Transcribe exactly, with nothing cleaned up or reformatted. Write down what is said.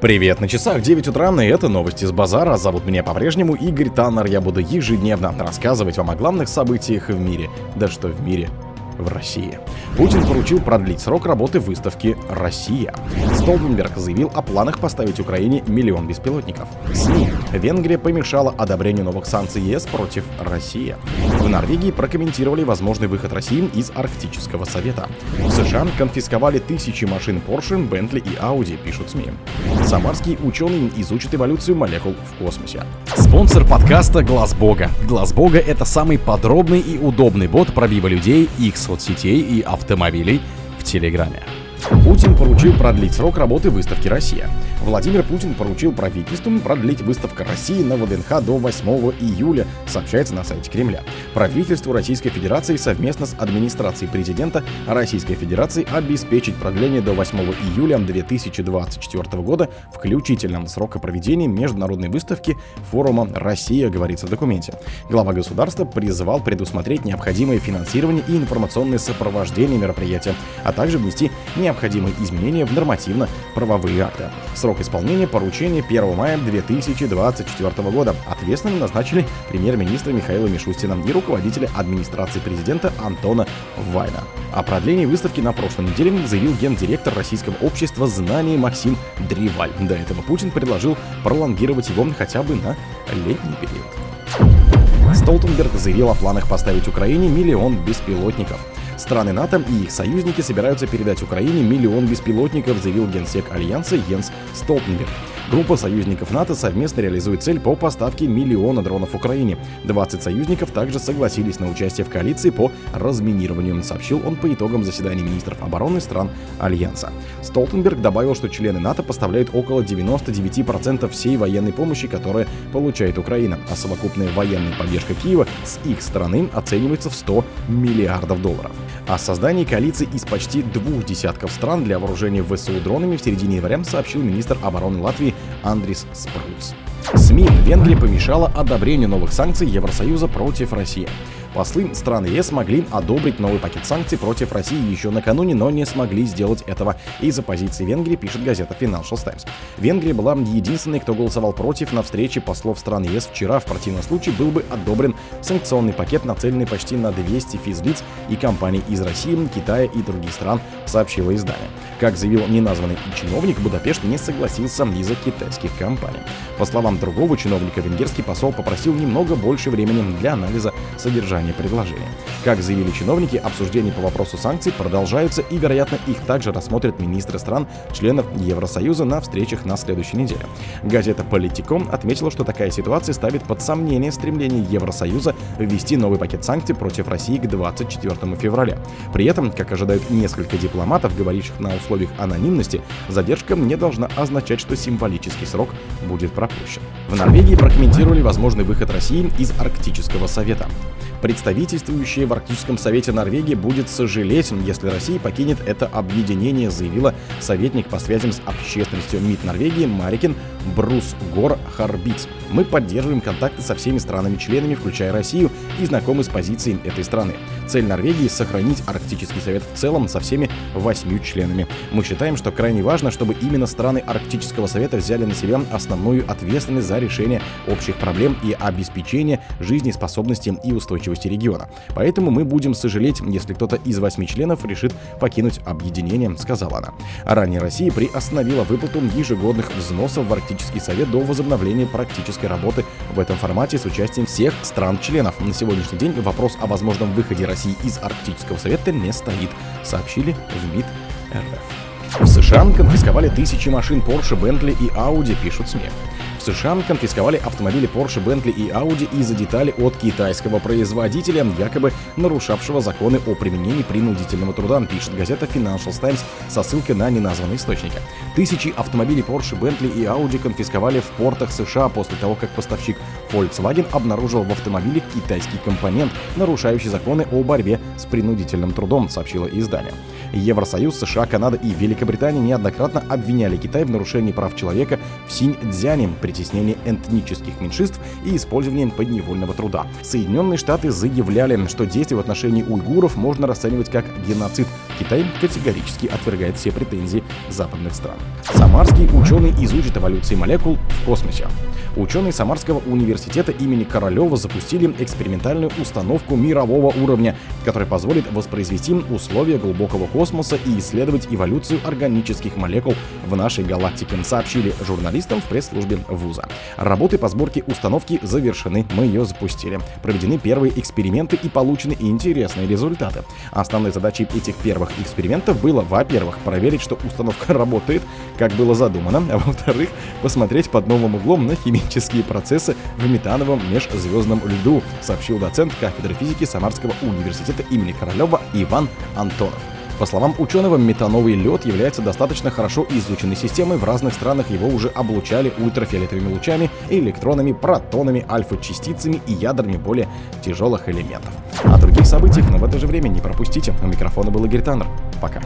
Привет, на часах девять утра, и это новости с базара. Зовут меня по-прежнему Игорь Таннер. Я буду ежедневно рассказывать вам о главных событиях в мире. Да что в мире, в России. Путин поручил продлить срок работы выставки «Россия». Столтенберг заявил о планах поставить Украине миллион беспилотников. СМИ. Венгрия помешала одобрению новых санкций ЕС против России. В Норвегии прокомментировали возможный выход России из Арктического совета. В США конфисковали тысячи машин Porsche, Bentley и Audi, пишут СМИ. Самарские ученые изучат эволюцию молекул в космосе. Спонсор подкаста — Глаз Бога. Глаз Бога — это самый подробный и удобный бот пробива людей, их соцсетей и автомобилей в Телеграме. Путин поручил продлить срок работы выставки «Россия». Владимир Путин поручил правительству продлить выставку России на ВДНХ до восьмого июля, сообщается на сайте Кремля. Правительству Российской Федерации совместно с администрацией президента Российской Федерации обеспечить продление до восьмого июля две тысячи двадцать четвёртого года, включительно срока проведения международной выставки форума «Россия», говорится в документе. Глава государства призвал предусмотреть необходимое финансирование и информационное сопровождение мероприятия, а также внести необходимые изменения в нормативно-правовые акты. Срок исполнения поручения первого мая две тысячи двадцать четвёртого года. Ответственным назначили премьер-министра Михаила Мишустина и руководителя администрации президента Антона Вайна. О продлении выставки на прошлой неделе заявил гендиректор Российского общества знаний Максим Дриваль. До этого Путин предложил пролонгировать его хотя бы на летний период. Столтенберг заявил о планах поставить Украине миллион беспилотников. Страны НАТО и их союзники собираются передать Украине миллион беспилотников, заявил генсек Альянса Йенс Столтенберг. Группа союзников НАТО совместно реализует цель по поставке миллиона дронов Украине. двадцать союзников также согласились на участие в коалиции по разминированию, сообщил он по итогам заседания министров обороны стран Альянса. Столтенберг добавил, что члены НАТО поставляют около девяноста девяти процентов всей военной помощи, которая получает Украина, а совокупная военная поддержка Киева с их стороны оценивается в сто миллиардов долларов. О создании коалиции из почти двух десятков стран для вооружения ВСУ дронами в середине января сообщил министр обороны Латвии Андрис Спрус. СМИ. Венгрия помешала одобрению новых санкций Евросоюза против России. Послы стран ЕС могли одобрить новый пакет санкций против России еще накануне, но не смогли сделать этого из-за позиции Венгрии, пишет газета Financial Times. Венгрия была единственной, кто голосовал против на встрече послов стран ЕС вчера. В противном случае был бы одобрен санкционный пакет, нацеленный почти на двести физлиц и компаний из России, Китая и других стран, сообщило издание. Как заявил неназванный чиновник, Будапешт не согласился из-за китайских компаний. По словам другого чиновника, венгерский посол попросил немного больше времени для анализа содержания предложения. Как заявили чиновники, обсуждения по вопросу санкций продолжаются, и, вероятно, их также рассмотрят министры стран-членов Евросоюза на встречах на следующей неделе. Газета Politico отметила, что такая ситуация ставит под сомнение стремление Евросоюза ввести новый пакет санкций против России к двадцать четвёртому февраля. При этом, как ожидают несколько дипломатов, говоривших на условиях анонимности, задержка не должна означать, что символический срок будет пропущен. В Норвегии прокомментировали возможный выход России из Арктического совета. Представительствующая в Арктическом совете Норвегия будет сожалеть, если Россия покинет это объединение, заявила советник по связям с общественностью МИД Норвегии Марекин Брус Гор Харбит. Мы поддерживаем контакты со всеми странами-членами, включая Россию, и знакомы с позицией этой страны. Цель Норвегии — сохранить Арктический совет в целом со всеми восьмью членами. Мы считаем, что крайне важно, чтобы именно страны Арктического совета взяли на себя основную ответственность за решение общих проблем и обеспечение жизнеспособности и устойчивости региона. Поэтому мы будем сожалеть, если кто-то из восьми членов решит покинуть объединение, сказала она. Ранее Россия приостановила выплату ежегодных взносов в Арктический совет до возобновления практической работы в этом формате с участием всех стран-членов. На сегодняшний день вопрос о возможном выходе России из Арктического совета не стоит, сообщили в МИД РФ. В США конфисковали тысячи машин Porsche, Bentley и Audi, пишут СМИ. В США конфисковали автомобили Porsche, Bentley и Audi из-за деталей от китайского производителя, якобы нарушавшего законы о применении принудительного труда, пишет газета Financial Times со ссылкой на неназванные источники. Тысячи автомобилей Porsche, Bentley и Audi конфисковали в портах США после того, как поставщик Volkswagen обнаружил в автомобиле китайский компонент, нарушающий законы о борьбе с принудительным трудом, сообщило издание. Евросоюз, США, Канада и Великобритания неоднократно обвиняли Китай в нарушении прав человека в Синьцзяне, притеснении этнических меньшинств и использовании подневольного труда. Соединенные Штаты заявляли, что действия в отношении уйгуров можно расценивать как геноцид. Китай категорически отвергает все претензии западных стран. Самарский ученый изучит эволюции молекул в космосе. Ученые Самарского университета имени Королева запустили экспериментальную установку мирового уровня, которая позволит воспроизвести условия глубокого космоса и исследовать эволюцию органических молекул в нашей галактике, сообщили журналистам в пресс-службе вуза. Работы по сборке установки завершены, мы ее запустили. Проведены первые эксперименты и получены интересные результаты. Основной задачей этих первых экспериментов было, во-первых, проверить, что установка работает, как было задумано, а во-вторых, посмотреть под новым углом на химические процессы в метановом межзвездном льду, сообщил доцент кафедры физики Самарского университета имени Королева Иван Антонов. По словам ученого, метановый лед является достаточно хорошо изученной системой, в разных странах его уже облучали ультрафиолетовыми лучами, электронами, протонами, альфа-частицами и ядрами более тяжелых элементов. О других событиях, но в это же время не пропустите. У микрофона был Игорь Таннер. Пока.